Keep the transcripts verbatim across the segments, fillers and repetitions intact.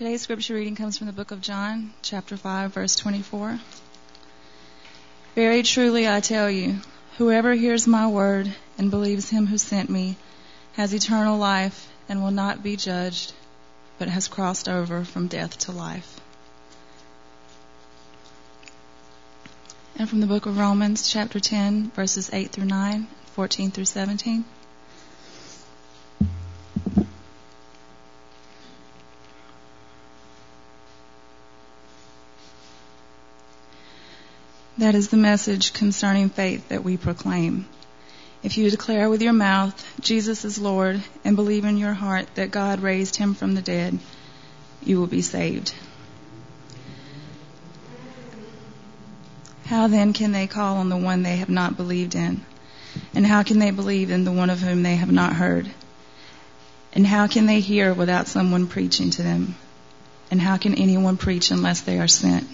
Today's scripture reading comes from the book of John, chapter five, verse twenty-four. Very truly I tell you, whoever hears my word and believes him who sent me has eternal life and will not be judged, but has crossed over from death to life. And from the book of Romans, chapter ten, verses eight through nine, fourteen through seventeen. That is the message concerning faith that we proclaim. If you declare with your mouth, Jesus is Lord, and believe in your heart that God raised him from the dead, you will be saved. How then can they call on the one they have not believed in? And how can they believe in the one of whom they have not heard? And how can they hear without someone preaching to them? And how can anyone preach unless they are sent?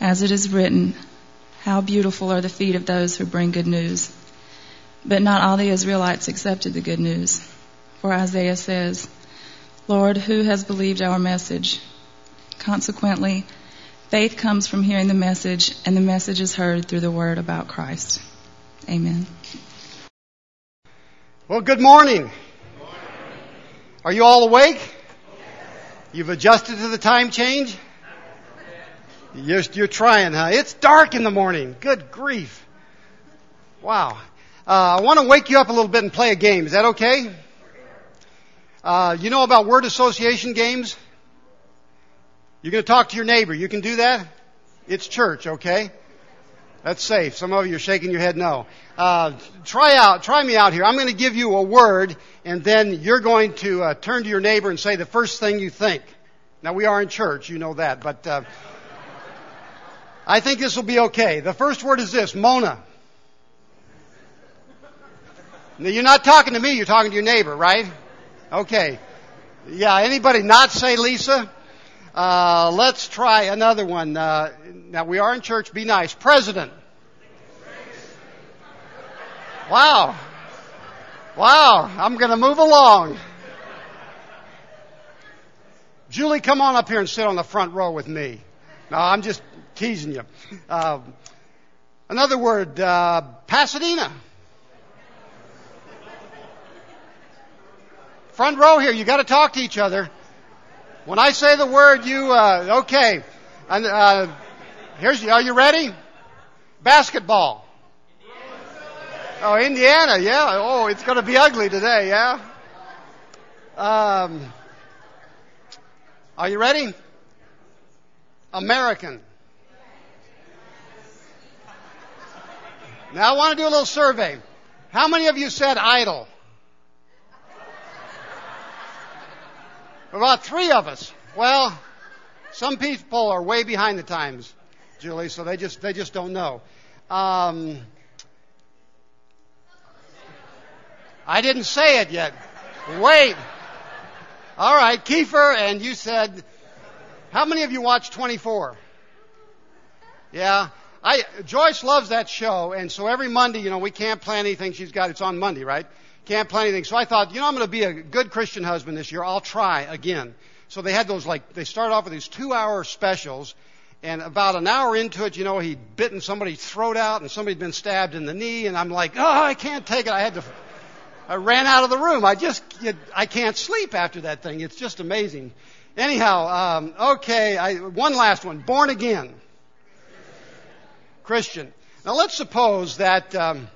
As it is written, how beautiful are the feet of those who bring good news. But not all the Israelites accepted the good news. For Isaiah says, Lord, who has believed our message? Consequently, faith comes from hearing the message, and the message is heard through the word about Christ. Amen. Well, good morning. Good morning. Are you all awake? Yes. You've adjusted to the time change? You're, you're trying, huh? It's dark in the morning. Good grief. Wow. Uh, I want to wake you up a little bit and play a game. Is that okay? Uh, you know about word association games? You're going to talk to your neighbor. You can do that? It's church, okay? That's safe. Some of you are shaking your head no. Uh, try out, try me out here. I'm going to give you a word, and then you're going to uh, turn to your neighbor and say the first thing you think. Now, we are in church. You know that, but... Uh, I think this will be okay. The first word is this, Mona. Now, you're not talking to me, you're talking to your neighbor, right? Okay. Yeah, anybody not say Lisa? Uh, let's try another one. Uh, now, we are in church, be nice. President. Wow. Wow, I'm going to move along. Julie, come on up here and sit on the front row with me. No, I'm just... teasing you. Uh, another word, uh, Pasadena. Front row here, you got to talk to each other. When I say the word, you, uh, okay. And, uh, here's, are you ready? Basketball. Oh, Indiana, yeah. Oh, it's going to be ugly today, yeah. Um, are you ready? American. Now I want to do a little survey. How many of you said idle? About three of us. Well, some people are way behind the times, Julie, so they just they just don't know. Um, I didn't say it yet. Wait. All right, Kiefer, and you said, how many of you watched twenty-four? Yeah. I, Joyce loves that show, and so every Monday, you know, we can't plan anything. She's got, it's on Monday, right? Can't plan anything. So I thought, you know, I'm going to be a good Christian husband this year. I'll try again. So they had those, like, they started off with these two-hour specials, and about an hour into it, you know, he'd bitten somebody's throat out, and somebody'd been stabbed in the knee, and I'm like, oh, I can't take it. I had to, I ran out of the room. I just, I can't sleep after that thing. It's just amazing. Anyhow, um, okay, I, one last one, born again. Christian. Now let's suppose that um,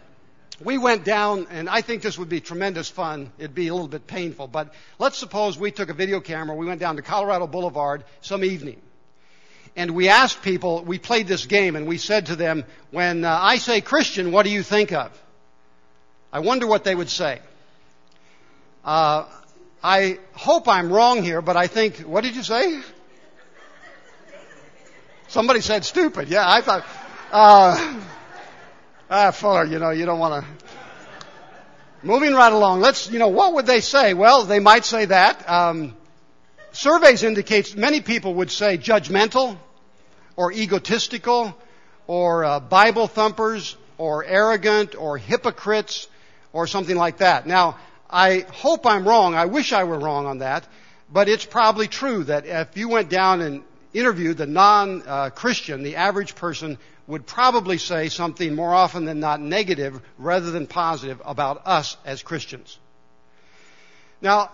we went down, and I think this would be tremendous fun. It'd be a little bit painful, but let's suppose we took a video camera, we went down to Colorado Boulevard some evening, and we asked people, we played this game, and we said to them, when uh, I say Christian, what do you think of? I wonder what they would say. Uh, I hope I'm wrong here, but I think, what did you say? Somebody said stupid. Yeah, I thought... Uh, ah, Fuller, you know, you don't want to. Moving right along, let's, you know, what would they say? Well, they might say that. Um, surveys indicate many people would say judgmental or egotistical or uh, Bible thumpers or arrogant or hypocrites or something like that. Now, I hope I'm wrong. I wish I were wrong on that. But it's probably true that if you went down and interviewed the non-Christian, uh, the average person would probably say something more often than not negative rather than positive about us as Christians. Now,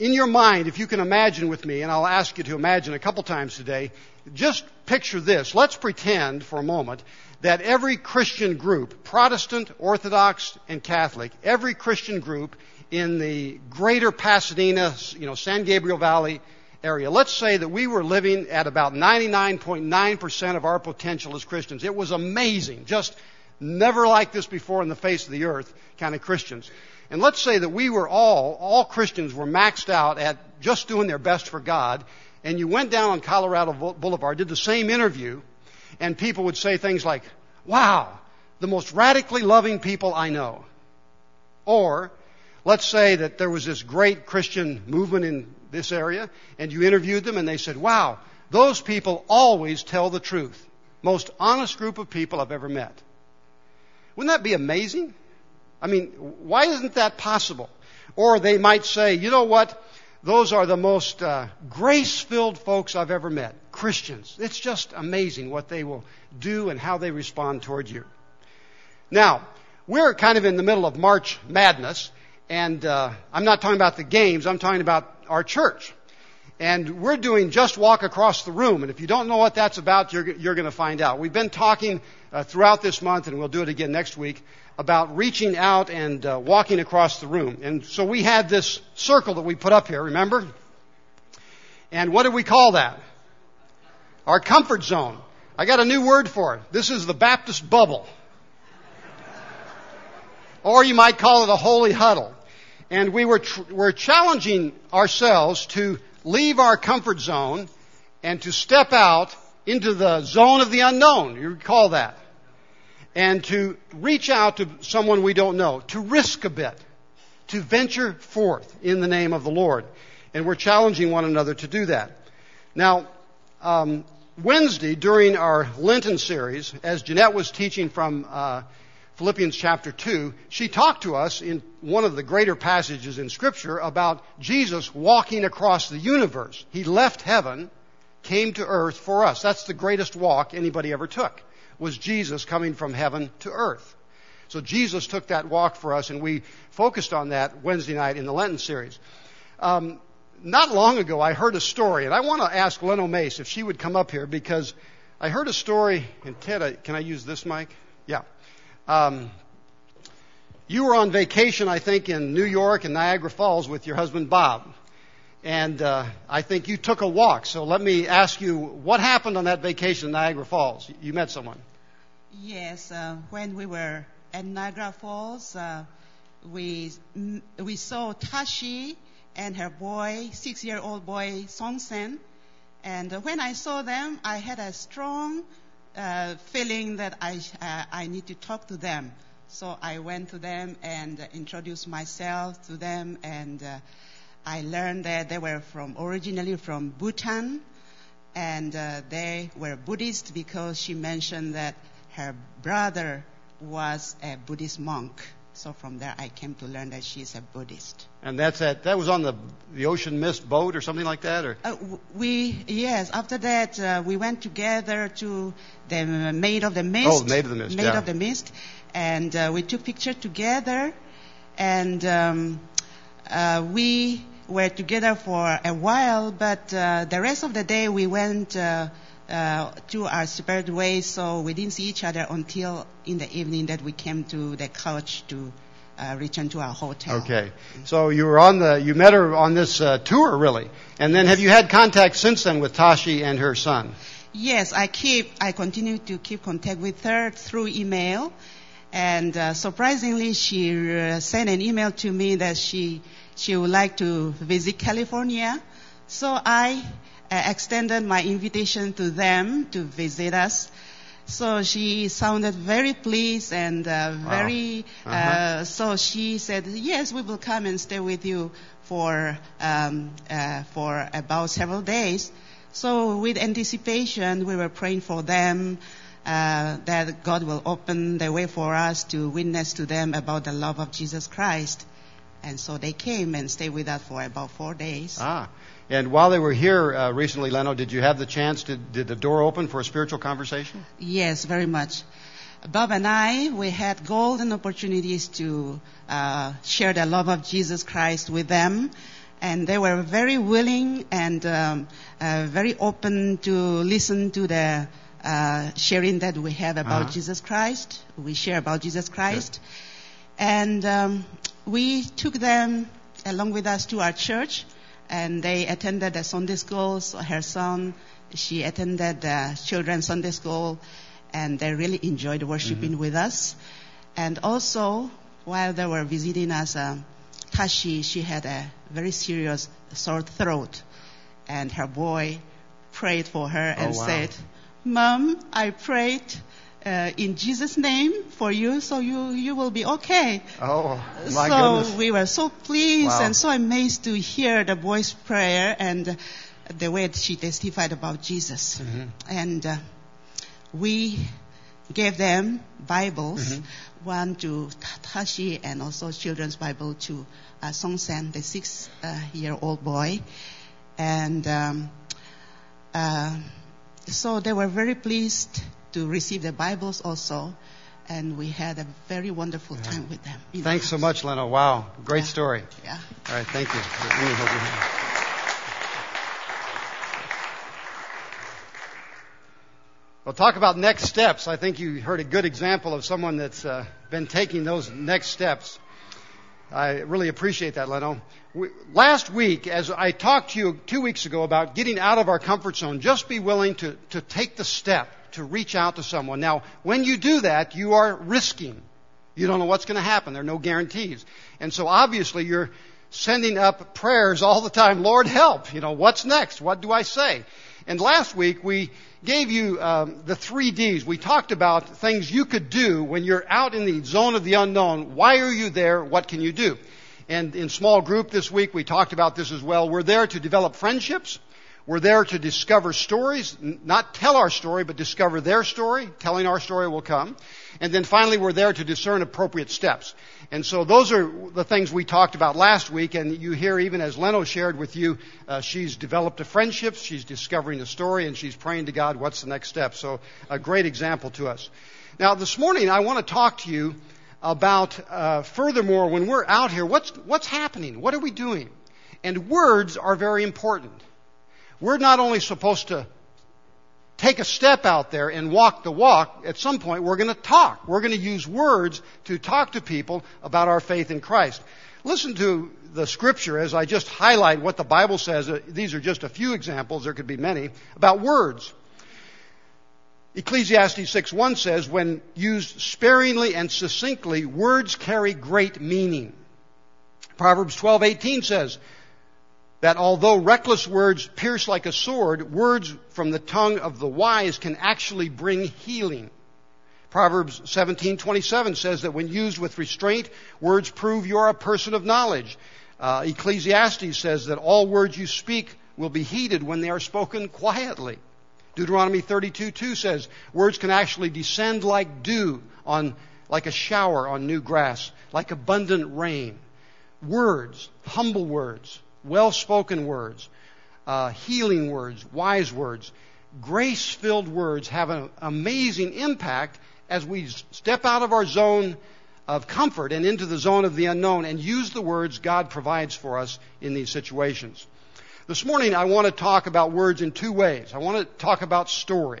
in your mind, if you can imagine with me, and I'll ask you to imagine a couple times today, just picture this. Let's pretend for a moment that every Christian group, Protestant, Orthodox, and Catholic, every Christian group in the greater Pasadena, you know, San Gabriel Valley area, let's say that we were living at about ninety-nine point nine percent of our potential as Christians. It was amazing, just never like this before in the face of the earth kind of Christians. And let's say that we were all, all Christians were maxed out at just doing their best for God, and you went down on Colorado Boulevard, did the same interview, and people would say things like, wow, the most radically loving people I know. Or let's say that there was this great Christian movement in this area, and you interviewed them, and they said, wow, those people always tell the truth. Most honest group of people I've ever met. Wouldn't that be amazing? I mean, why isn't that possible? Or they might say, you know what? Those are the most uh, grace-filled folks I've ever met, Christians. It's just amazing what they will do and how they respond toward you. Now, we're kind of in the middle of March Madness, and uh, I'm not talking about the games. I'm talking about our church. And we're doing Just Walk Across the Room. And if you don't know what that's about, you're, you're going to find out. We've been talking uh, throughout this month, and we'll do it again next week, about reaching out and uh, walking across the room. And so we had this circle that we put up here, remember? And what do we call that? Our comfort zone. I got a new word for it. This is the Baptist bubble. Or you might call it a holy huddle. And we were tr- we're challenging ourselves to leave our comfort zone and to step out into the zone of the unknown. You recall that. And to reach out to someone we don't know, to risk a bit, to venture forth in the name of the Lord. And we're challenging one another to do that. Now, um, Wednesday, during our Lenten series, as Jeanette was teaching from uh, Philippians chapter two, she talked to us in one of the greater passages in Scripture about Jesus walking across the universe. He left heaven, came to earth for us. That's the greatest walk anybody ever took, was Jesus coming from heaven to earth. So Jesus took that walk for us, and we focused on that Wednesday night in the Lenten series. Um, not long ago, I heard a story, and I want to ask Leno Mace if she would come up here, because I heard a story, and Ted, I, can I use this mic? Yeah. Um, you were on vacation, I think, in New York and Niagara Falls with your husband, Bob. And uh, I think you took a walk. So let me ask you, what happened on that vacation in Niagara Falls? You met someone. Yes. Uh, when we were at Niagara Falls, uh, we we saw Tashi and her boy, six-year-old boy, Songtsen. And when I saw them, I had a strong uh, feeling that I uh, I need to talk to them. So I went to them and introduced myself to them, and Uh, I learned that they were from originally from Bhutan, and uh, they were Buddhist, because she mentioned that her brother was a Buddhist monk. So from there, I came to learn that she's a Buddhist. And that's at, that was on the the Ocean Mist boat or something like that, or uh, we yes. After that, uh, we went together to the Maid of the Mist. Oh, Maid of the Mist. Maid yeah. of the Mist, and uh, we took pictures together, and um, uh, we. were together for a while, but uh, the rest of the day we went uh, uh, to our separate ways, so we didn't see each other until in the evening that we came to the couch to uh, return to our hotel. Okay. So you were on the, you met her on this uh, tour, really. And then have you had contact since then with Tashi and her son? Yes, I keep, I continue to keep contact with her through email. And uh, surprisingly, she uh, sent an email to me that she She would like to visit California. So I uh, extended my invitation to them to visit us. So she sounded very pleased and uh, very, wow. uh-huh. uh, so she said, yes, we will come and stay with you for, um, uh, for about several days. So with anticipation, we were praying for them, uh, that God will open the way for us to witness to them about the love of Jesus Christ. And so they came and stayed with us for about four days. Ah, and while they were here uh, recently, Leno, did you have the chance, to, did the door open for a spiritual conversation? Yes, very much. Bob and I, we had golden opportunities to uh, share the love of Jesus Christ with them. And they were very willing and um, uh, very open to listen to the uh, sharing that we have about uh-huh. Jesus Christ. We share about Jesus Christ. Good. And um, we took them along with us to our church. And they attended the Sunday school. So her son, she attended the children's Sunday school. And they really enjoyed worshiping mm-hmm. with us. And also, while they were visiting us, uh, Tashi, she had a very serious sore throat, and her boy prayed for her and oh, wow. said, "Mom, I prayed uh, in Jesus' name for you, so you, you will be okay." Oh, my so goodness. So we were so pleased wow. and so amazed to hear the boy's prayer and the way she testified about Jesus. Mm-hmm. And uh, we gave them Bibles, mm-hmm. one to Tashi and also children's Bible to uh, Songtsen, the six-year-old uh, boy. And um, uh, so they were very pleased to receive the Bibles also. And we had a very wonderful yeah. time with them. You Thanks know. so much, Leno. Wow. Great yeah. story. Yeah. All right. Thank you. Well, talk about next steps. I think you heard a good example of someone that's uh, been taking those next steps. I really appreciate that, Leno. We, last week, as I talked to you two weeks ago about getting out of our comfort zone, just be willing to, to take the step to reach out to someone. Now, when you do that, you are risking. You don't know what's going to happen. There are no guarantees. And so obviously you're sending up prayers all the time. Lord, help. You know, what's next? What do I say? And last week, we gave you um, the three D's. We talked about things you could do when you're out in the zone of the unknown. Why are you there? What can you do? And in small group this week, we talked about this as well. We're there to develop friendships. We're there to discover stories, not tell our story, but discover their story. Telling our story will come. And then finally, we're there to discern appropriate steps. And so those are the things we talked about last week. And you hear, even as Leno shared with you, uh, she's developed a friendship, she's discovering the story, and she's praying to God, what's the next step? So a great example to us. Now, this morning, I want to talk to you about, uh, furthermore, when we're out here, what's what's happening? What are we doing? And words are very important. We're not only supposed to take a step out there and walk the walk. At some point, we're going to talk. We're going to use words to talk to people about our faith in Christ. Listen to the scripture as I just highlight what the Bible says. These are just a few examples. There could be many about words. Ecclesiastes six one says, "When used sparingly and succinctly, words carry great meaning." Proverbs twelve eighteen says that although reckless words pierce like a sword, words from the tongue of the wise can actually bring healing. Proverbs seventeen twenty-seven says that when used with restraint, words prove you are a person of knowledge. Uh, Ecclesiastes says that all words you speak will be heeded when they are spoken quietly. Deuteronomy thirty-two two says words can actually descend like dew, on, like a shower on new grass, like abundant rain. Words, humble words, well-spoken words, uh, healing words, wise words, grace-filled words have an amazing impact as we step out of our zone of comfort and into the zone of the unknown and use the words God provides for us in these situations. This morning, I want to talk about words in two ways. I want to talk about story,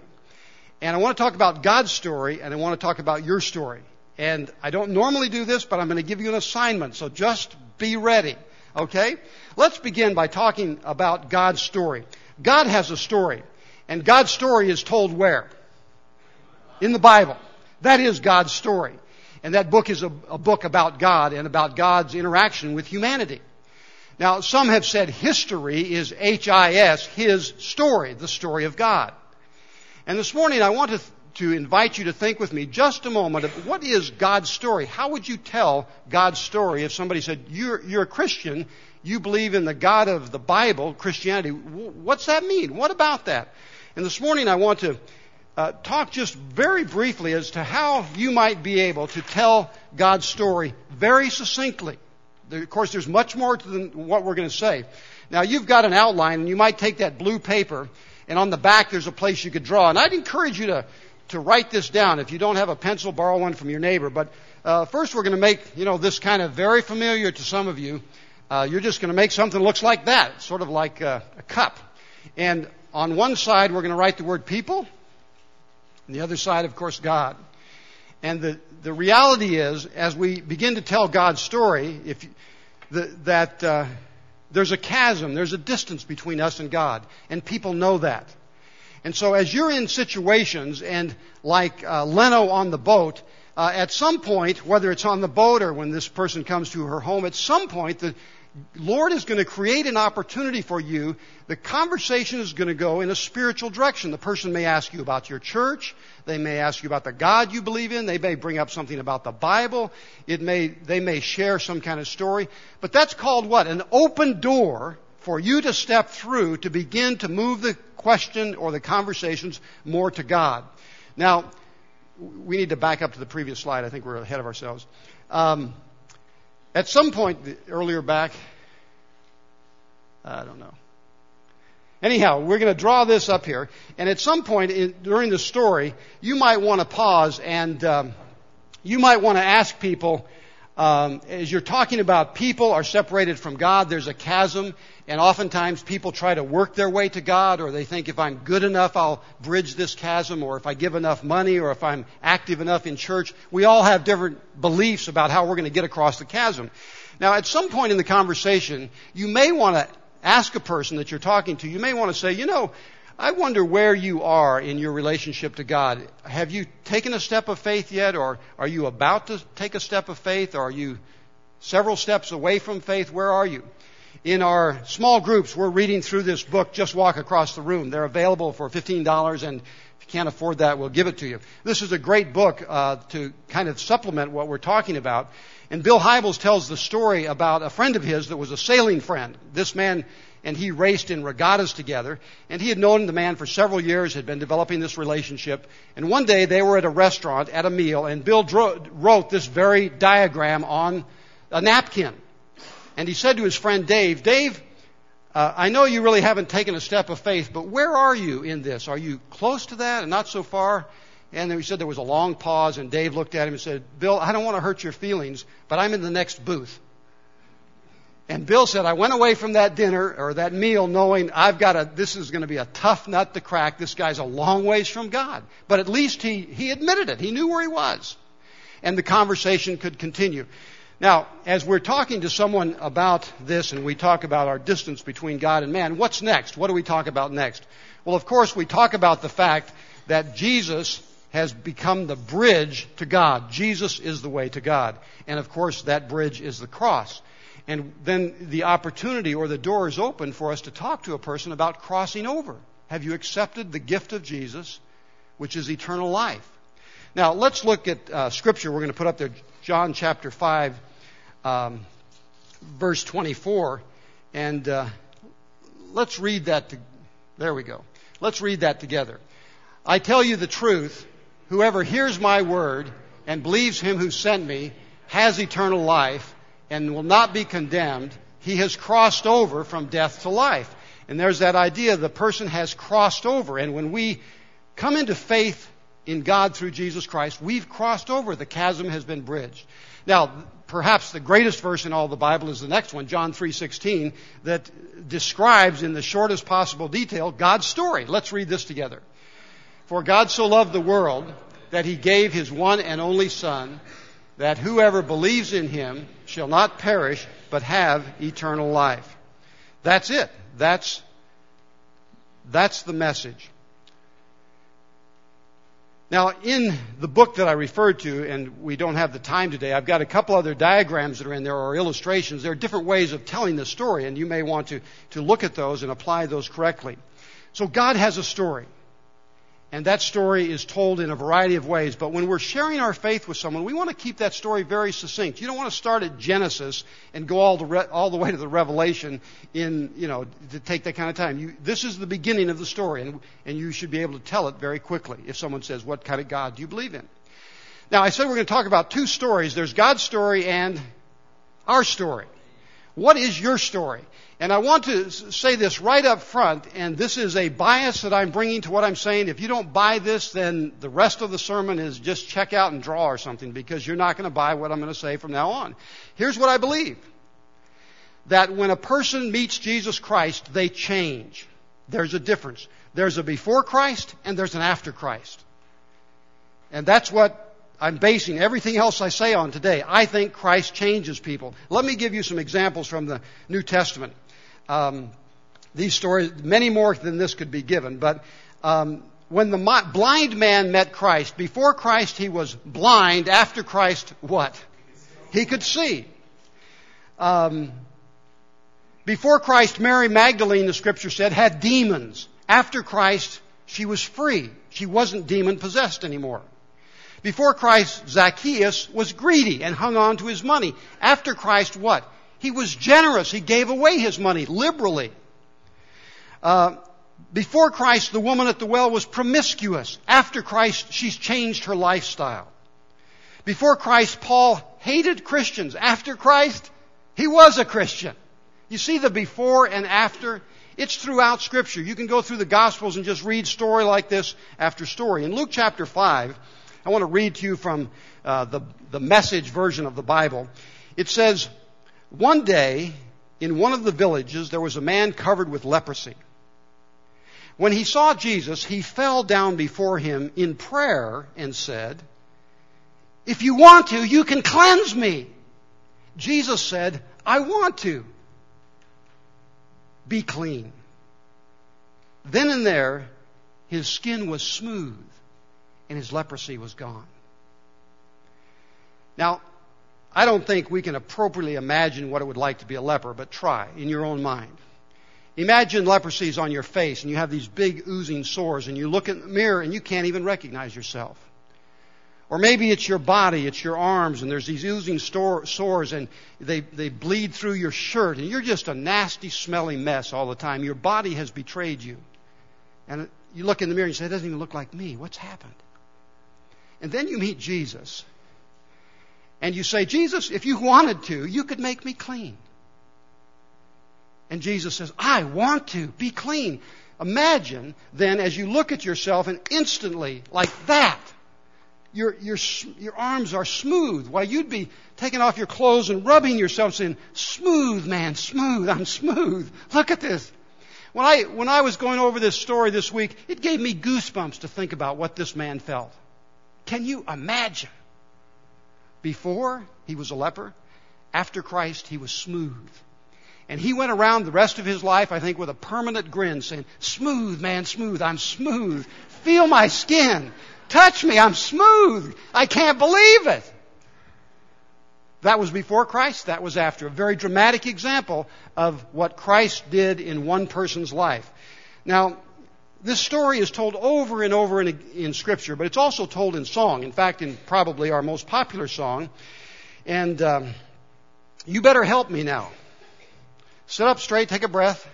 and I want to talk about God's story, and I want to talk about your story. And I don't normally do this, but I'm going to give you an assignment, so just be ready. Okay? Let's begin by talking about God's story. God has a story. And God's story is told where? In the Bible. That is God's story. And that book is a, a book about God and about God's interaction with humanity. Now, some have said history is H I S, His story, the story of God. And this morning I want to, to invite you to think with me just a moment of what is God's story? How would you tell God's story if somebody said, you're, you're a Christian, you believe in the God of the Bible, Christianity. What's that mean? What about that? And this morning I want to uh, talk just very briefly as to how you might be able to tell God's story very succinctly, There, of course, there's much more than what we're going to say. Now, you've got an outline, and you might take that blue paper, and on the back there's a place you could draw. And I'd encourage you to, to write this down. If you don't have a pencil, borrow one from your neighbor. But uh, first we're going to make, you know, this kind of very familiar to some of you. Uh, you're just going to make something that looks like that, sort of like uh, a cup. And on one side we're going to write the word people, and the other side, of course, God. And the, the reality is, as we begin to tell God's story, if you, the, that uh, there's a chasm, there's a distance between us and God, and people know that. And so as you're in situations, and like uh, Leno on the boat, uh, at some point, whether it's on the boat or when this person comes to her home, at some point the Lord is going to create an opportunity for you. The conversation is going to go in a spiritual direction. The person may ask you about your church. They may ask you about the God you believe in. They may bring up something about the Bible. It may, they may share some kind of story. But that's called what? An open door for you to step through to begin to move the question or the conversations more to God. Now, we need to back up to the previous slide. I think we're ahead of ourselves. Um, At some point earlier back, I don't know. Anyhow, we're going to draw this up here. And at some point in, during the story, you might want to pause and um, you might want to ask people, um, as you're talking about people are separated from God, there's a chasm. And oftentimes people try to work their way to God, or they think if I'm good enough, I'll bridge this chasm, or if I give enough money, or if I'm active enough in church. We all have different beliefs about how we're going to get across the chasm. Now, at some point in the conversation, you may want to ask a person that you're talking to, you may want to say, you know, I wonder where you are in your relationship to God. Have you taken a step of faith yet, or are you about to take a step of faith, or are you several steps away from faith? Where are you? In our small groups, we're reading through this book, Just Walk Across the Room. They're available for fifteen dollars, and if you can't afford that, we'll give it to you. This is a great book uh, to kind of supplement what we're talking about. And Bill Hybels tells the story about a friend of his that was a sailing friend. This man and he raced in regattas together, and he had known the man for several years, had been developing this relationship. And one day they were at a restaurant at a meal, and Bill dro- wrote this very diagram on a napkin. And he said to his friend Dave, Dave, uh, I know you really haven't taken a step of faith, but where are you in this? Are you close to that and not so far? And then he said there was a long pause, and Dave looked at him and said, Bill, I don't want to hurt your feelings, but I'm in the next booth. And Bill said, I went away from that dinner or that meal knowing I've got a, this is going to be a tough nut to crack. This guy's a long ways from God. But at least he, he admitted it. He knew where he was. And the conversation could continue. Now, as we're talking to someone about this and we talk about our distance between God and man, what's next? What do we talk about next? Well, of course, we talk about the fact that Jesus has become the bridge to God. Jesus is the way to God. And, of course, that bridge is the cross. And then the opportunity or the door is open for us to talk to a person about crossing over. Have you accepted the gift of Jesus, which is eternal life? Now, let's look at uh, Scripture. We're going to put up there John chapter five, um, verse twenty-four. And uh, let's read that. To- there we go. Let's read that together. I tell you the truth, whoever hears my word and believes him who sent me has eternal life and will not be condemned. He has crossed over from death to life. And there's that idea the person has crossed over. And when we come into faith in God through Jesus Christ, we've crossed over. The chasm has been bridged. Now, perhaps the greatest verse in all the Bible is the next one, John three sixteen, that describes in the shortest possible detail God's story. Let's read this together. For God so loved the world that he gave his one and only Son, that whoever believes in him shall not perish but have eternal life. That's it. That's, that's the message. Now, in the book that I referred to, and we don't have the time today, I've got a couple other diagrams that are in there or illustrations. There are different ways of telling the story, and you may want to, to look at those and apply those correctly. So God has a story, and that story is told in a variety of ways. But when we're sharing our faith with someone, we want to keep that story very succinct. You don't want to start at Genesis and go all the re- all the way to the Revelation in, you know, to take that kind of time. You, this is the beginning of the story, and, and you should be able to tell it very quickly if someone says, what kind of God do you believe in? Now, I said we're going to talk about two stories. There's God's story and our story. What is your story? And I want to say this right up front, and this is a bias that I'm bringing to what I'm saying. If you don't buy this, then the rest of the sermon is just check out and draw or something, because you're not going to buy what I'm going to say from now on. Here's what I believe. That when a person meets Jesus Christ, they change. There's a difference. There's a before Christ, and there's an after Christ. And that's what I'm basing everything else I say on today. I think Christ changes people. Let me give you some examples from the New Testament. Um, these stories, many more than this could be given, but um, when the mo- blind man met Christ, before Christ he was blind, after Christ, what? He could see. Um, before Christ, Mary Magdalene, the Scripture said, had demons. After Christ, she was free. She wasn't demon-possessed anymore. Before Christ, Zacchaeus was greedy and hung on to his money. After Christ, what? He was generous. He gave away his money liberally. Uh, before Christ, the woman at the well was promiscuous. After Christ, she's changed her lifestyle. Before Christ, Paul hated Christians. After Christ, he was a Christian. You see the before and after? It's throughout Scripture. You can go through the Gospels and just read story like this after story. In Luke chapter five, I want to read to you from uh, the, the Message version of the Bible. It says, one day, in one of the villages, there was a man covered with leprosy. When he saw Jesus, he fell down before him in prayer and said, "If you want to, you can cleanse me." Jesus said, "I want to. Be clean." Then and there, his skin was smooth and his leprosy was gone. Now, I don't think we can appropriately imagine what it would like to be a leper, but try in your own mind. Imagine leprosy is on your face and you have these big oozing sores and you look in the mirror and you can't even recognize yourself. Or maybe it's your body, it's your arms, and there's these oozing sores and they, they bleed through your shirt and you're just a nasty, smelly mess all the time. Your body has betrayed you. And you look in the mirror and you say, "It doesn't even look like me. What's happened?" And then you meet Jesus. And you say, "Jesus, if you wanted to, you could make me clean." And Jesus says, "I want to be clean." Imagine then as you look at yourself and instantly, like that, your, your, your arms are smooth. Why, you'd be taking off your clothes and rubbing yourself saying, "Smooth, man, smooth, I'm smooth. Look at this." When I, when I was going over this story this week, it gave me goosebumps to think about what this man felt. Can you imagine? Before, he was a leper. After Christ, he was smooth. And he went around the rest of his life, I think, with a permanent grin saying, "Smooth, man, smooth. I'm smooth. Feel my skin. Touch me. I'm smooth. I can't believe it." That was before Christ. That was after. A very dramatic example of what Christ did in one person's life. Now, this story is told over and over in, in Scripture, but it's also told in song. In fact, in probably our most popular song. And um, you better help me now. Sit up straight, take a breath.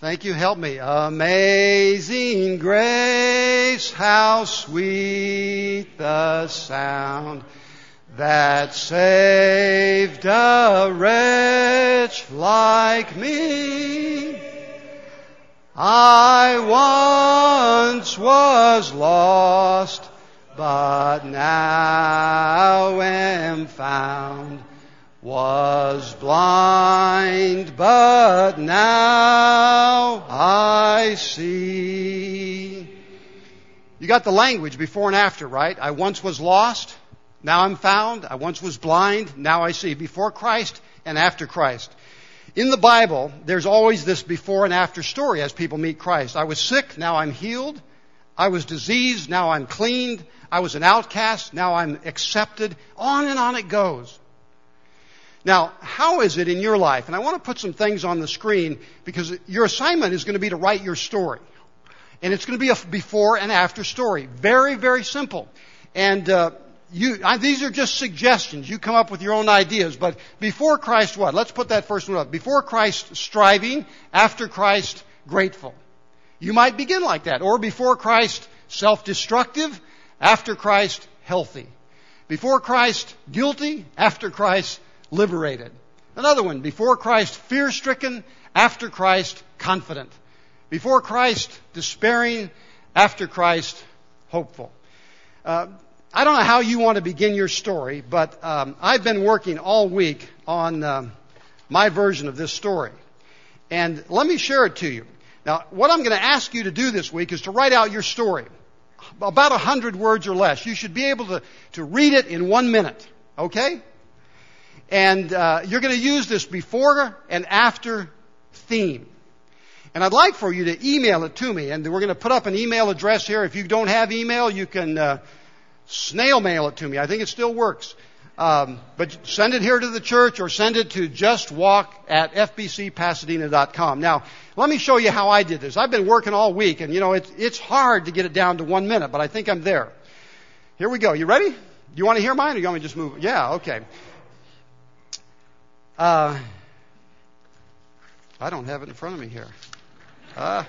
Thank you, help me. Amazing grace, how sweet the sound that saved a wretch like me. I once was lost, but now am found. Was blind, but now I see. You got the language before and after, right? I once was lost, now I'm found. I once was blind, now I see. Before Christ and after Christ. In the Bible, there's always this before and after story as people meet Christ. I was sick, now I'm healed. I was diseased, now I'm cleaned. I was an outcast, now I'm accepted. On and on it goes. Now, how is it in your life? And I want to put some things on the screen because your assignment is going to be to write your story. And it's going to be a before and after story. Very, very simple. And uh You, I, these are just suggestions. You come up with your own ideas. But before Christ, what? Let's put that first one up. Before Christ, striving. After Christ, grateful. You might begin like that. Or before Christ, self-destructive. After Christ, healthy. Before Christ, guilty. After Christ, liberated. Another one, before Christ, fear-stricken, after Christ, confident. Before Christ, despairing, after Christ, hopeful. Uh, I don't know how you want to begin your story, but um, I've been working all week on um, my version of this story. And let me share it to you. Now, what I'm going to ask you to do this week is to write out your story, about one hundred words or less. You should be able to, to read it in one minute, okay? And uh, you're going to use this before and after theme. And I'd like for you to email it to me, and we're going to put up an email address here. If you don't have email, you can uh, snail mail it to me. I think it still works. Um, but send it here to the church or send it to just walk at f b c pasadena dot com. Now, let me show you how I did this. I've been working all week, and, you know, it, it's hard to get it down to one minute, but I think I'm there. Here we go. You ready? Do you want to hear mine, or do you want me to just move? Yeah, okay. Uh, I don't have it in front of me here. Uh,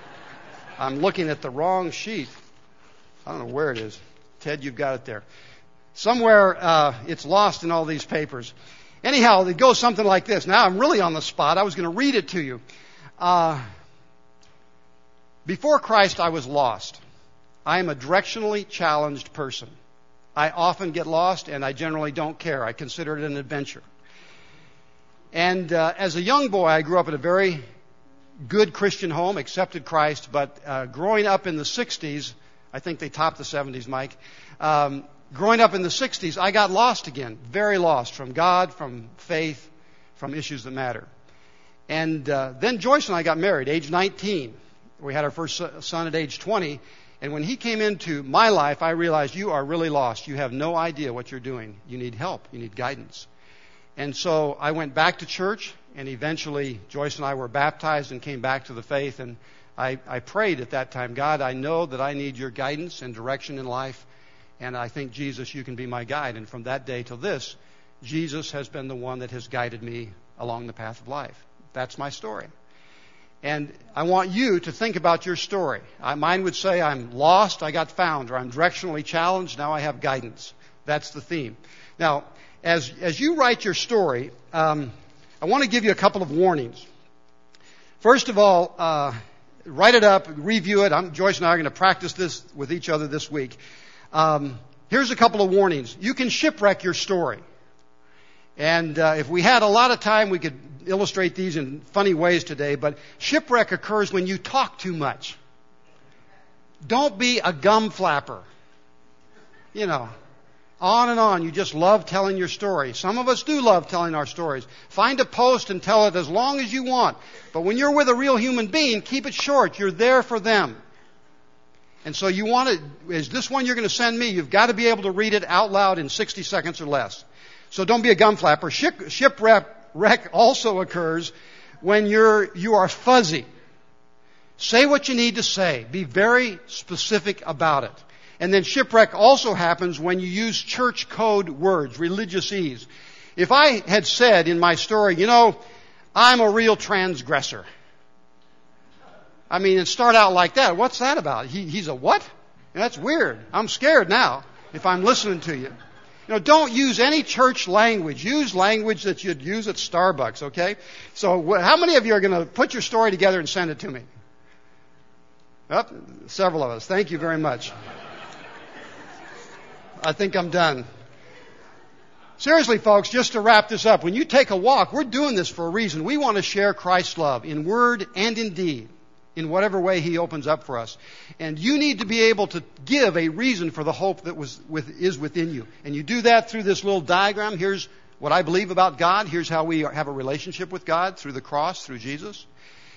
I'm looking at the wrong sheet. I don't know where it is. Ted, you've got it there. Somewhere uh, it's lost in all these papers. Anyhow, it goes something like this. Now I'm really on the spot. I was going to read it to you. Uh, Before Christ, I was lost. I am a directionally challenged person. I often get lost, and I generally don't care. I consider it an adventure. And uh, as a young boy, I grew up in a very good Christian home, accepted Christ. But uh, growing up in the sixties, I think they topped the seventies, Mike. Um Growing up in the sixties, I got lost again, very lost from God, from faith, from issues that matter. And uh, then Joyce and I got married, age nineteen. We had our first son at age twenty. And when he came into my life, I realized, you are really lost. You have no idea what you're doing. You need help. You need guidance. And so I went back to church, and eventually Joyce and I were baptized and came back to the faith. And I, I prayed at that time, God, I know that I need your guidance and direction in life. And I think, Jesus, you can be my guide. And from that day till this, Jesus has been the one that has guided me along the path of life. That's my story. And I want you to think about your story. I, mine would say, I'm lost, I got found, or I'm directionally challenged, now I have guidance. That's the theme. Now, as, as you write your story, um, I want to give you a couple of warnings. First of all, uh, write it up, review it. I'm, Joyce and I are going to practice this with each other this week. Um, here's a couple of warnings. You can shipwreck your story. And uh, if we had a lot of time, we could illustrate these in funny ways today. But shipwreck occurs when you talk too much. Don't be a gum flapper. You know, on and on. You just love telling your story. Some of us do love telling our stories. Find a post and tell it as long as you want. But when you're with a real human being, keep it short. You're there for them. And so you want to, is this one you're going to send me, you've got to be able to read it out loud in sixty seconds or less. So don't be a gum flapper. Ship, shipwreck also occurs when you're, you are fuzzy. Say what you need to say. Be very specific about it. And then shipwreck also happens when you use church code words, religiousese. If I had said in my story, you know, I'm a real transgressor. I mean, and start out like that. What's that about? He, he's a what? That's weird. I'm scared now if I'm listening to you. You know, don't use any church language. Use language that you'd use at Starbucks, okay? So wh- how many of you are going to put your story together and send it to me? Oh, several of us. Thank you very much. I think I'm done. Seriously, folks, just to wrap this up, when you take a walk, we're doing this for a reason. We want to share Christ's love in word and in deed, in whatever way he opens up for us. And you need to be able to give a reason for the hope that was with, is within you. And you do that through this little diagram. Here's what I believe about God. Here's how we have a relationship with God through the cross, through Jesus.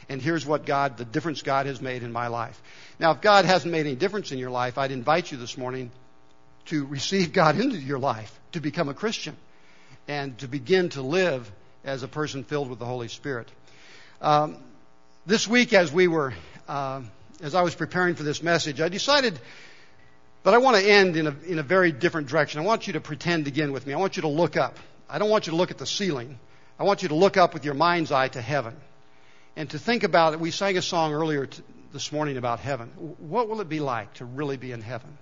And here's what God, the difference God has made in my life. Now, if God hasn't made any difference in your life, I'd invite you this morning to receive God into your life, to become a Christian, and to begin to live as a person filled with the Holy Spirit. Um, This week, as we were, uh, as I was preparing for this message, I decided that I want to end in a, in a very different direction. I want you to pretend again with me. I want you to look up. I don't want you to look at the ceiling. I want you to look up with your mind's eye to heaven and to think about it. We sang a song earlier t- this morning about heaven. What will it be like to really be in heaven?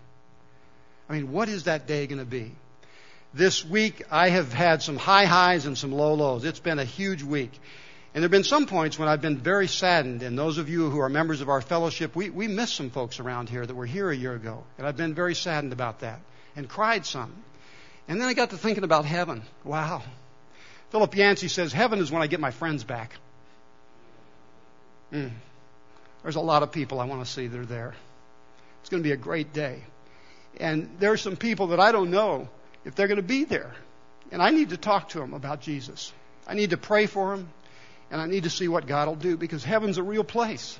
I mean, what is that day going to be? This week, I have had some high highs and some low lows. It's been a huge week. And there have been some points when I've been very saddened. And those of you who are members of our fellowship, we, we miss some folks around here that were here a year ago. And I've been very saddened about that and cried some. And then I got to thinking about heaven. Wow. Philip Yancey says, heaven is when I get my friends back. Mm. There's a lot of people I want to see that are there. It's going to be a great day. And there are some people that I don't know if they're going to be there. And I need to talk to them about Jesus. I need to pray for them. And I need to see what God will do, because heaven's a real place.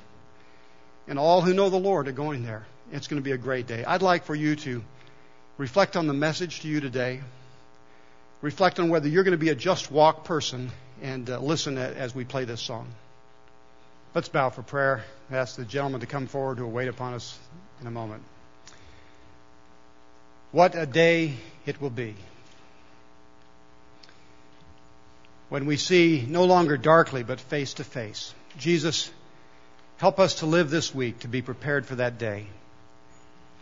And all who know the Lord are going there. It's going to be a great day. I'd like for you to reflect on the message to you today. Reflect on whether you're going to be a Just Walk person, and uh, listen as we play this song. Let's bow for prayer. Ask the gentleman to come forward who will wait upon us in a moment. What a day it will be when we see no longer darkly but face to face. Jesus, help us to live this week to be prepared for that day.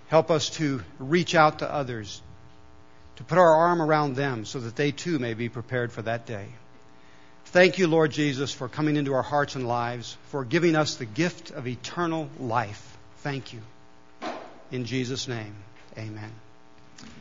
Help us to reach out to others, to put our arm around them so that they too may be prepared for that day. Thank you, Lord Jesus, for coming into our hearts and lives, for giving us the gift of eternal life. Thank you. In Jesus' name, amen.